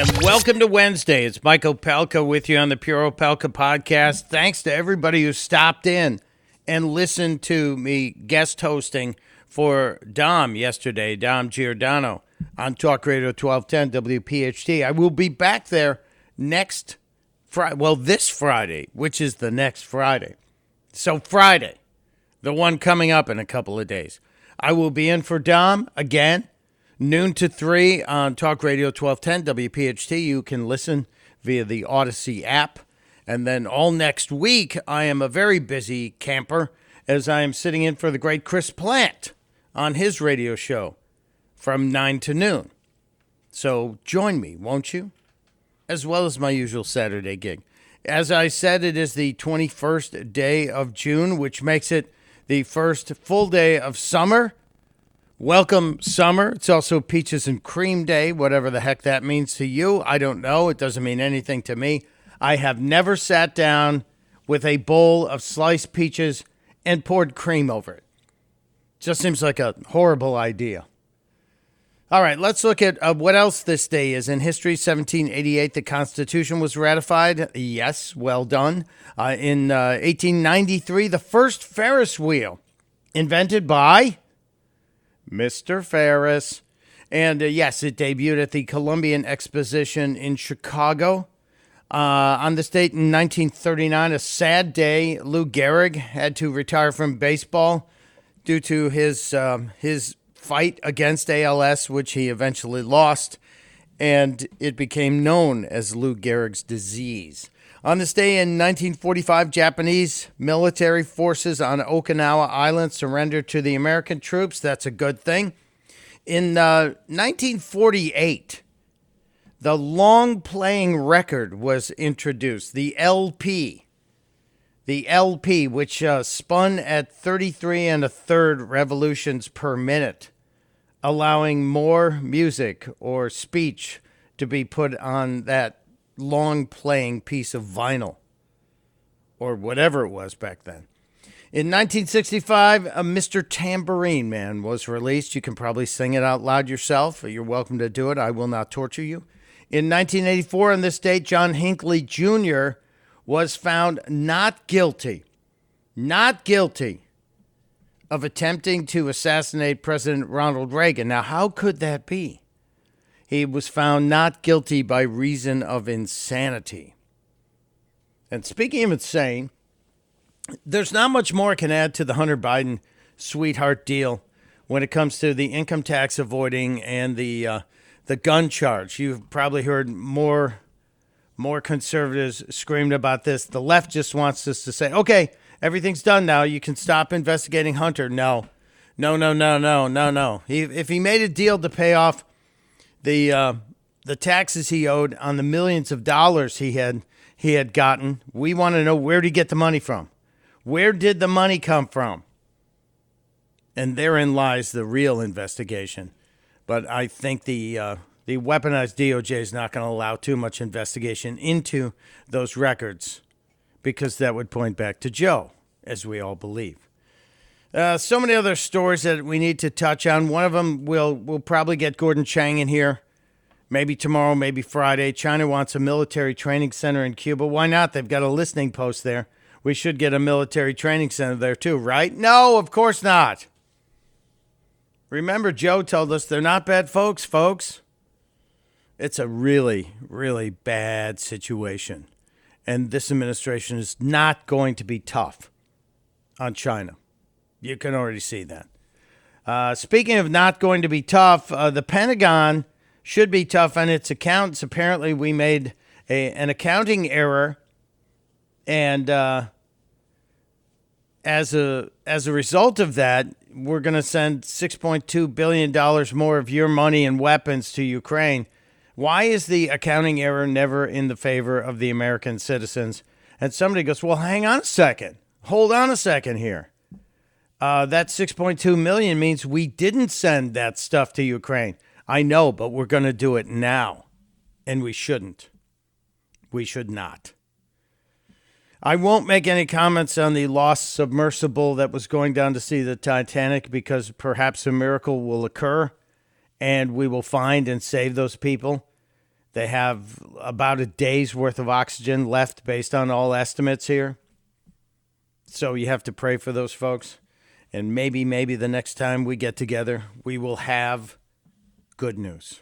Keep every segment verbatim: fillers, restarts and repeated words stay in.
And welcome to Wednesday. It's Michael Pelka with you on the Puro Pelka podcast. Thanks to everybody who stopped in and listened to me guest hosting for Dom yesterday, Dom Giordano, on Talk Radio twelve ten W P H T. I will be back there next Friday, well, this Friday, which is the next Friday. So Friday, the one coming up in a couple of days. I will be in for Dom again. Noon to three on Talk Radio twelve ten W P H T. You can listen via the Odyssey app. And then all next week, I am a very busy camper as I am sitting in for the great Chris Plant on his radio show from nine to noon. So join me, won't you? As well as my usual Saturday gig. As I said, it is the twenty-first day of June, which makes it the first full day of summer. Welcome, summer. It's also Peaches and Cream Day, whatever the heck that means to you. I don't know. It doesn't mean anything to me. I have never sat down with a bowl of sliced peaches and poured cream over it. Just seems like a horrible idea. All right, let's look at uh, what else this day is. In history, seventeen eighty-eight, the Constitution was ratified. Yes, well done. Uh, in uh, eighteen ninety-three, the first Ferris wheel invented by Mister Ferris. And uh, yes, it debuted at the Columbian Exposition in Chicago. Uh, on this date in nineteen thirty-nine, a sad day, Lou Gehrig had to retire from baseball due to his um, his fight against A L S, which he eventually lost, and it became known as Lou Gehrig's disease. On this day in nineteen forty-five, Japanese military forces on Okinawa Island surrendered to the American troops. That's a good thing. In uh, nineteen forty-eight, the long-playing record was introduced, the L P. The L P, which uh, spun at thirty-three and a third revolutions per minute, allowing more music or speech to be put on that long-playing piece of vinyl, or whatever it was back then. In nineteen sixty-five, a Mister Tambourine Man was released. You can probably sing it out loud yourself. You're welcome to do it. I will not torture you. In nineteen eighty-four, on this date, John Hinckley Junior was found not guilty, not guilty of attempting to assassinate President Ronald Reagan. Now, how could that be? He was found not guilty by reason of insanity. And speaking of insane, there's not much more I can add to the Hunter Biden sweetheart deal when it comes to the income tax avoiding and the uh, the gun charge. You've probably heard more, more conservatives screamed about this. The left just wants us to say, okay, everything's done now. You can stop investigating Hunter. No, no, no, no, no, no, no. He, if he made a deal to pay off The uh, the taxes he owed on the millions of dollars he had he had gotten, we want to know, where did he get the money from? Where did the money come from? And therein lies the real investigation. But I think the uh, the weaponized D O J is not going to allow too much investigation into those records, because that would point back to Joe, as we all believe. Uh, so many other stories that we need to touch on. One of them, we'll, we'll probably get Gordon Chang in here, maybe tomorrow, maybe Friday. China wants a military training center in Cuba. Why not? They've got a listening post there. We should get a military training center there too, right? No, of course not. Remember, Joe told us they're not bad folks, folks. It's a really, really bad situation. And this administration is not going to be tough on China. You can already see that. Uh, speaking of not going to be tough, uh, the Pentagon should be tough on its accountants. Apparently, we made a, an accounting error, and uh, as a as a result of that, we're going to send six point two billion dollars more of your money and weapons to Ukraine. Why is the accounting error never in the favor of the American citizens? And somebody goes, well, hang on a second. Hold on a second here. Uh, that six point two million means we didn't send that stuff to Ukraine. I know, but we're going to do it now. And we shouldn't. We should not. I won't make any comments on the lost submersible that was going down to see the Titanic, because perhaps a miracle will occur and we will find and save those people. They have about a day's worth of oxygen left based on all estimates here. So you have to pray for those folks. And maybe, maybe the next time we get together, we will have good news.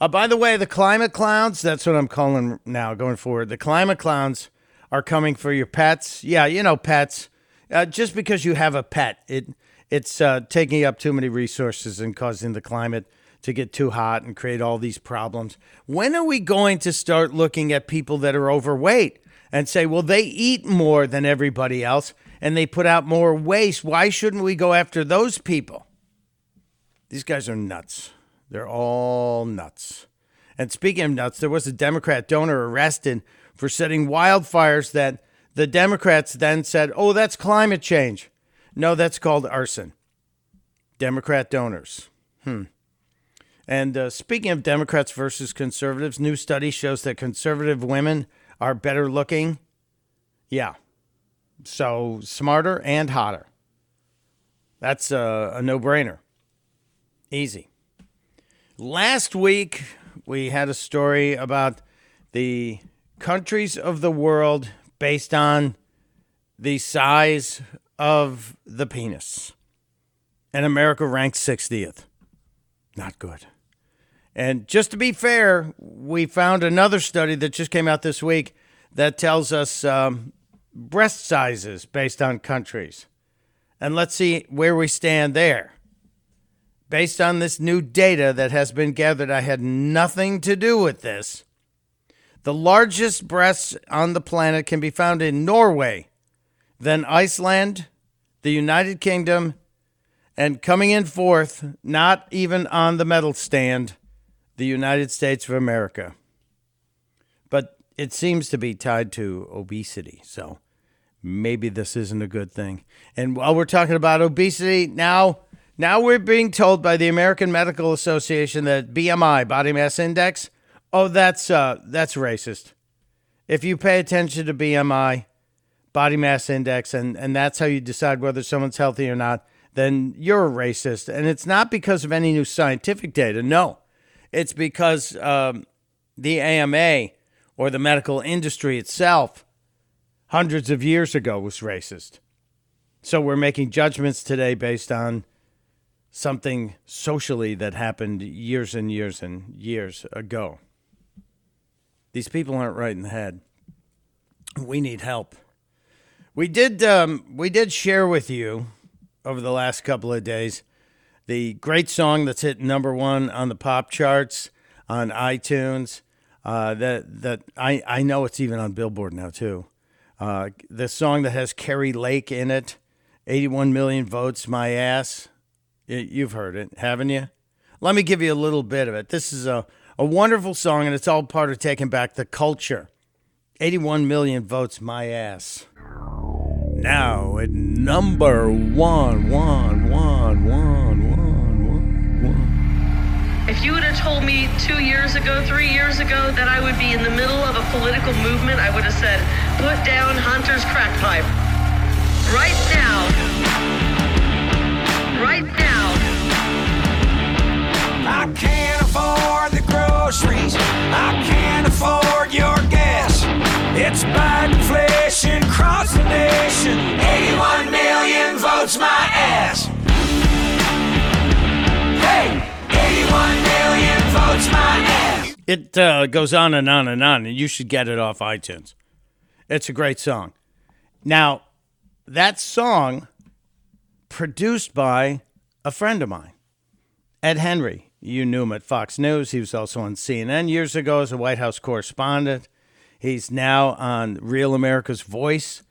Uh, by the way, the climate clowns, that's what I'm calling now going forward. The climate clowns are coming for your pets. Yeah, you know, pets. Uh, just because you have a pet, it it's uh, taking up too many resources and causing the climate to get too hot and create all these problems. When are we going to start looking at people that are overweight and say, well, they eat more than everybody else and they put out more waste? Why shouldn't we go after those people? These guys are nuts. They're all nuts. And speaking of nuts, there was a Democrat donor arrested for setting wildfires that the Democrats then said, oh, that's climate change. No, that's called arson. Democrat donors. Hmm. And uh, speaking of Democrats versus conservatives, new study shows that conservative women are better looking. Yeah. So smarter and hotter. That's a, a no-brainer. Easy. Last week, we had a story about the countries of the world based on the size of the penis. And America ranked sixtieth. Not good. And just to be fair, we found another study that just came out this week that tells us um, breast sizes based on countries. And let's see where we stand there. Based on this new data that has been gathered, I had nothing to do with this. The largest breasts on the planet can be found in Norway, then Iceland, the United Kingdom, and coming in fourth, not even on the medal stand, the United States of America. But it seems to be tied to obesity, so maybe this isn't a good thing. And while we're talking about obesity, now, now we're being told by the American Medical Association that B M I, body mass index, oh, that's uh, that's racist. If you pay attention to B M I, body mass index, and, and that's how you decide whether someone's healthy or not, then you're a racist. And it's not because of any new scientific data. No, it's because um, the A M A or the medical industry itself hundreds of years ago was racist. So we're making judgments today based on something socially that happened years and years and years ago. These people aren't right in the head. We need help. We did, um, we did share with you over the last couple of days, the great song that's hit number one on the pop charts on iTunes. Uh, that that I, I know it's even on Billboard now too. Uh, the song that has Kari Lake in it, eighty-one million votes my ass. You've heard it, haven't you? Let me give you a little bit of it. This is a, a wonderful song, and it's all part of taking back the culture. eighty-one million votes my ass. Now at number one, one, one, one, one, one, one. If you would have told me two years ago, three years ago, that I would be in the middle of a political movement, I would have said, put down Hunter's crack pipe. Right now. Right now. I can't afford the groceries. I can't afford your gas. It's by inflation, cross the nation. eighty-one million votes my ass. Hey, eighty-one million votes my ass. It uh, goes on and on and on, and you should get it off iTunes. It's a great song. Now, that song produced by a friend of mine, Ed Henry. You knew him at Fox News. He was also on C N N years ago as a White House correspondent. He's now on Real America's Voice,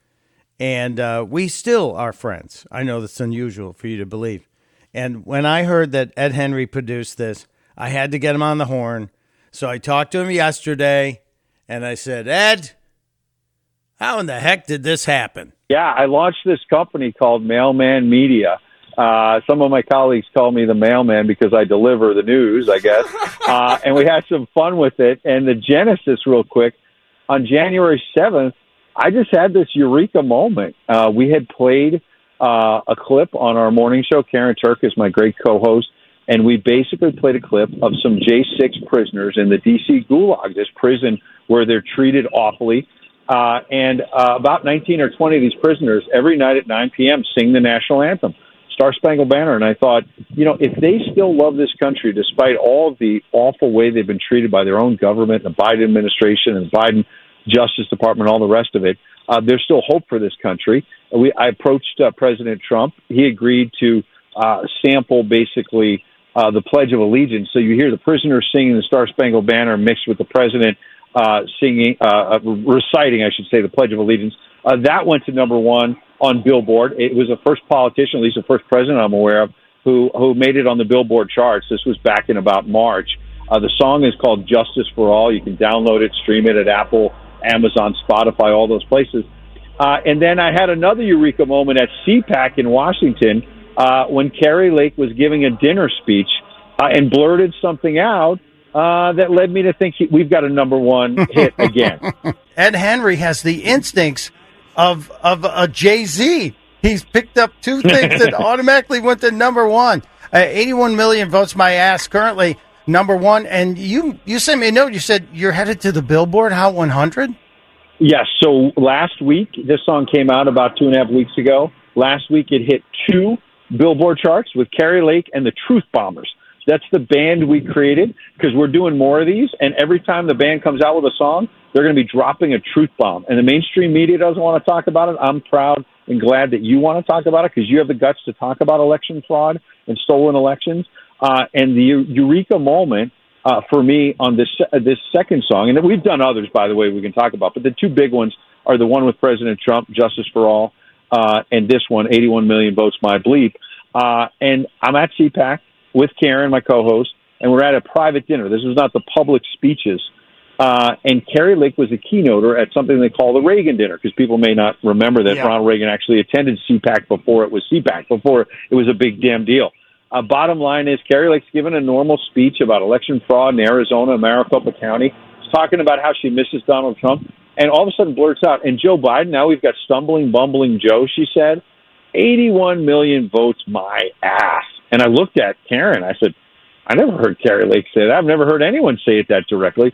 and uh, we still are friends. I know that's unusual for you to believe. And when I heard that Ed Henry produced this, I had to get him on the horn. So I talked to him yesterday, and I said, Ed, how in the heck did this happen? Yeah, I launched this company called Mailman Media. Uh, some of my colleagues call me the mailman because I deliver the news, I guess. Uh, and we had some fun with it. And the genesis, real quick, on January seventh, I just had this eureka moment. Uh, we had played uh, a clip on our morning show. Karen Turk is my great co-host. and we basically played a clip of some J six prisoners in the D C gulag, this prison where they're treated awfully. Uh, and uh, about nineteen or twenty of these prisoners every night at nine p.m. sing the national anthem, Star Spangled Banner. And I thought, you know, if they still love this country, despite all the awful way they've been treated by their own government, the Biden administration and the Biden Justice Department, all the rest of it, uh, there's still hope for this country. We, I approached uh, President Trump. He agreed to uh, sample basically uh, the Pledge of Allegiance. So you hear the prisoners singing the Star Spangled Banner mixed with the president Uh, singing, uh, reciting, I should say, the Pledge of Allegiance. Uh, that went to number one on Billboard. It was the first politician, at least the first president I'm aware of, who, who made it on the Billboard charts. This was back in about March. Uh, the song is called Justice for All. You can download it, stream it at Apple, Amazon, Spotify, all those places. Uh, and then I had another eureka moment at C PAC in Washington uh, when Kari Lake was giving a dinner speech uh, and blurted something out Uh, that led me to think he, we've got a number one hit again. Ed Henry has the instincts of of a Jay-Z. He's picked up two things that automatically went to number one. Uh, eighty-one million votes my ass currently number one. And you, you sent me a note. You said you're headed to the Billboard Hot one hundred? Yes. So last week, this song came out about two and a half weeks ago. Last week it hit two Billboard charts with Kari Lake and the Truth Bombers. That's the band we created because we're doing more of these. And every time the band comes out with a song, they're going to be dropping a truth bomb. And the mainstream media doesn't want to talk about it. I'm proud and glad that you want to talk about it because you have the guts to talk about election fraud and stolen elections. Uh, and the eureka moment uh, for me on this uh, this second song, and we've done others, by the way, we can talk about, but the two big ones are the one with President Trump, Justice for All, uh, and this one, eighty-one million votes my bleep. Uh, and I'm at C PAC with Karen, my co-host, and we're at a private dinner. This was not the public speeches. Uh, and Kari Lake was a keynoter at something they call the Reagan dinner, because people may not remember that yeah. Ronald Reagan actually attended C PAC before it was C PAC, before it was a big damn deal. Uh, bottom line is Kari Lake's given a normal speech about election fraud in Arizona, Maricopa County. She's talking about how she misses Donald Trump, and all of a sudden blurts out, and Joe Biden, now we've got stumbling, bumbling Joe, she said, eighty-one million votes my ass. And I looked at Karen. I said, I never heard Kari Lake say that. I've never heard anyone say it that directly.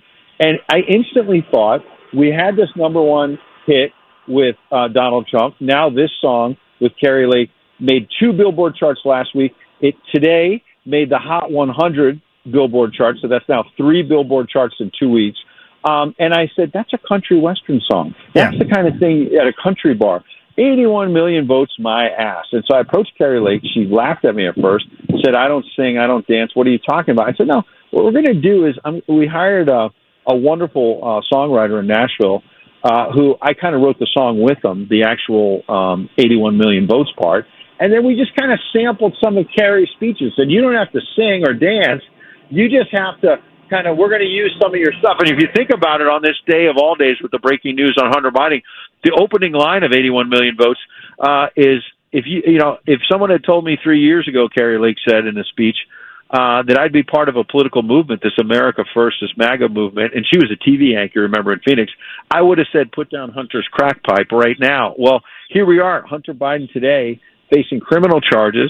And I instantly thought we had this number one hit with uh, Donald Trump. Now this song with Kari Lake made two Billboard charts last week. It today made the Hot one hundred Billboard charts. So that's now three Billboard charts in two weeks. Um, and I said, that's a country western song. That's yeah. the kind of thing at a country bar. eighty-one million votes my ass. And so I approached Kari Lake. She laughed at me at first, said, I don't sing, I don't dance. What are you talking about? I said, no, what we're going to do is I'm, we hired a, a wonderful uh, songwriter in Nashville uh, who I kind of wrote the song with him, the actual um, eighty-one million votes part. And then we just kind of sampled some of Kari's speeches. Said, you don't have to sing or dance. You just have to kind of, we're going to use some of your stuff. And if you think about it, on this day of all days with the breaking news on Hunter Biden, the opening line of eighty-one million votes uh, is, if you you know, if someone had told me three years ago, Kari Lake said in a speech, uh, that I'd be part of a political movement, this America First, this MAGA movement, and she was a T V anchor, remember, in Phoenix, I would have said, put down Hunter's crack pipe right now. Well, here we are, Hunter Biden today facing criminal charges,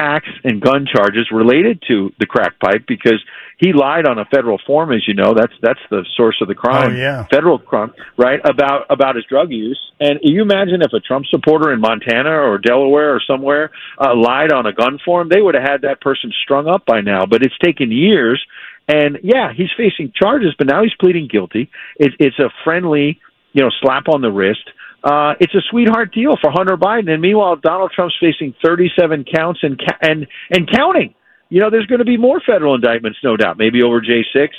tax and gun charges related to the crack pipe because he lied on a federal form, as you know. That's that's the source of the crime, oh, yeah. federal crime, right, about about his drug use. And you imagine if a Trump supporter in Montana or Delaware or somewhere uh, lied on a gun form, they would have had that person strung up by now. But it's taken years. And, yeah, he's facing charges, but now he's pleading guilty. It, it's a friendly, you know, slap on the wrist. Uh, it's a sweetheart deal for Hunter Biden. And meanwhile, Donald Trump's facing thirty-seven counts and ca- and and counting. You know, there's going to be more federal indictments, no doubt, maybe over J six,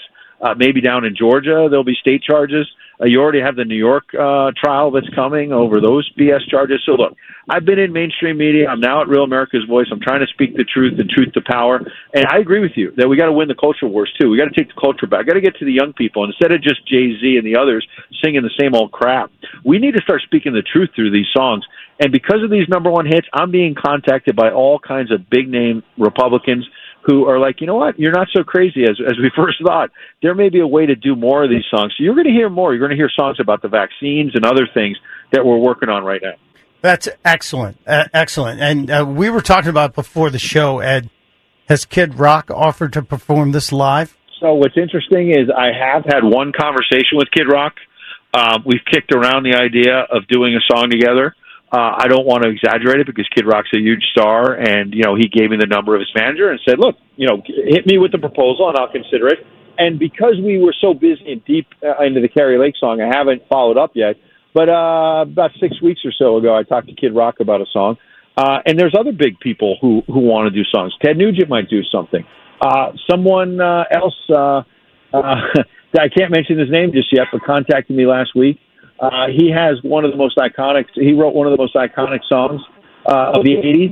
uh, maybe down in Georgia. There'll be state charges. Uh, you already have the New York uh, trial that's coming over those B S charges. So, look, I've been in mainstream media. I'm now at Real America's Voice. I'm trying to speak the truth and truth to power. And I agree with you that we got to win the culture wars, too. We got to take the culture back. Got to get to the young people. And instead of just Jay-Z and the others singing the same old crap, we need to start speaking the truth through these songs. And because of these number one hits, I'm being contacted by all kinds of big-name Republicans who are like, you know what, you're not so crazy as as we first thought. There may be a way to do more of these songs. So you're going to hear more. You're going to hear songs about the vaccines and other things that we're working on right now. That's excellent. Uh, excellent. And uh, we were talking about before the show, Ed, Has Kid Rock offered to perform this live? So what's interesting is I have had one conversation with Kid Rock. Uh, we've kicked around the idea of doing a song together. Uh, I don't want to exaggerate it because Kid Rock's a huge star, and, you know, he gave me the number of his manager and said, look, you know, hit me with the proposal and I'll consider it. And because we were so busy and deep uh, into the Kari Lake song, I haven't followed up yet. But uh, about six weeks or so ago, I talked to Kid Rock about a song. Uh, and there's other big people who, who want to do songs. Ted Nugent might do something. Uh, someone uh, else, uh, uh, I can't mention his name just yet, but contacted me last week. Uh, he has one of the most iconic, he wrote one of the most iconic songs uh, of the eighties.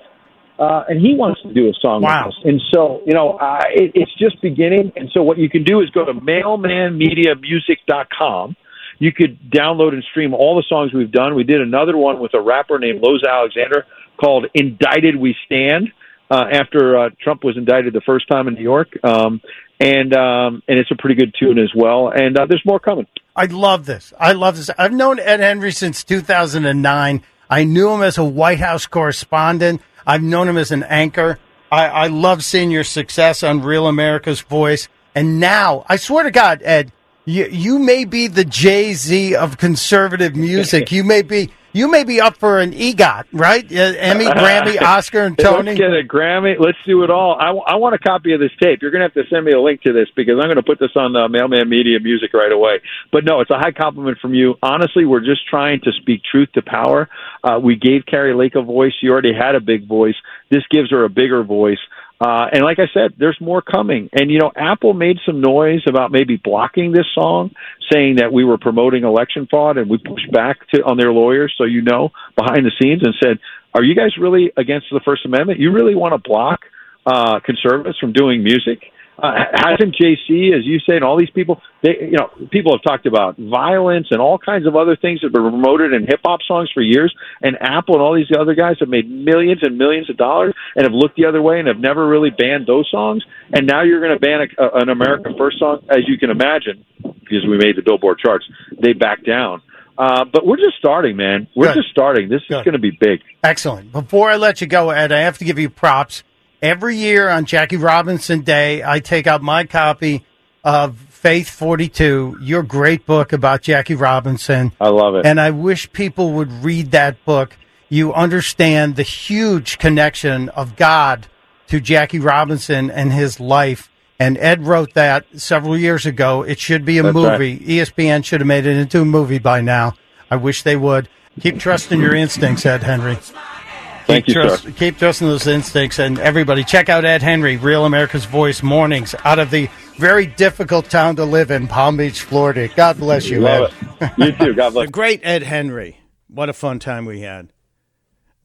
Uh, and he wants to do a song wow. with us. And so, you know, uh, it, it's just beginning. And so what you can do is go to mailman media music dot com. You could download and stream all the songs we've done. We did another one with a rapper named Loza Alexander called Indicted We Stand, uh, after uh, Trump was indicted the first time in New York. Um, and um, and it's a pretty good tune as well. And uh, there's more coming. I love this. I love this. I've known Ed Henry since two thousand nine. I knew him as a White House correspondent. I've known him as an anchor. I, I love seeing your success on Real America's Voice. And now, I swear to God, Ed, you, you may be the Jay-Z of conservative music. You may be you may be up for an EGOT, right? Emmy, Grammy, Oscar, and Tony. Let's get a Grammy. Let's do it all. I, I want a copy of this tape. You're going to have to send me a link to this because I'm going to put this on uh, Mailman Media Music right away. But, no, it's a high compliment from you. Honestly, we're just trying to speak truth to power. Uh, we gave Kari Lake a voice. She already had a big voice. This gives her a bigger voice. Uh, and like I said, there's more coming. And, you know, Apple made some noise about maybe blocking this song, saying that we were promoting election fraud, and we pushed back to, on their lawyers, so you know, behind the scenes, and said, are you guys really against the First Amendment? You really want to block uh, conservatives from doing music? Uh, hasn't J C, as you say, and all these people, they, you know, people have talked about violence and all kinds of other things that have been promoted in hip-hop songs for years, and Apple and all these other guys have made millions and millions of dollars and have looked the other way and have never really banned those songs, and now you're going to ban a, a, an American First song, as you can imagine, because we made the Billboard charts. They back down. Uh, but we're just starting, man. We're Good. just starting. This Good. is going to be big. Excellent. Before I let you go, Ed, I have to give you props. Every year on Jackie Robinson Day, I take out my copy of Faith forty-two, your great book about Jackie Robinson. I love it. And I wish people would read that book. You understand the huge connection of God to Jackie Robinson and his life. And Ed wrote that several years ago. It should be a That's movie. Right. E S P N should have made it into a movie by now. I wish they would. Keep trusting your instincts, Ed Henry. Thank keep you, trust, sir. Keep trusting those instincts, and everybody, check out Ed Henry, Real America's Voice, mornings, out of the very difficult town to live in, Palm Beach, Florida. God bless you, Love Ed. It. You too. God bless. The great Ed Henry. What a fun time we had.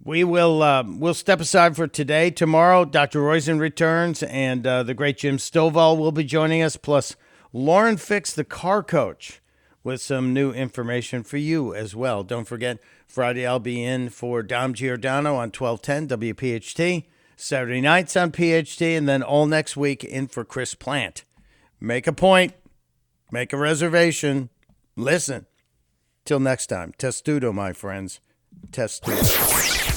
We will um, we'll step aside for today. Tomorrow, Doctor Roizen returns, and uh, the great Jim Stovall will be joining us, plus Lauren Fix, the car coach, with some new information for you as well. Don't forget, Friday I'll be in for Dom Giordano on twelve ten W P H T, Saturday nights on P H T, and then all next week in for Chris Plant. Make a point. Make a reservation. Listen. Till next time. Testudo, my friends. Testudo.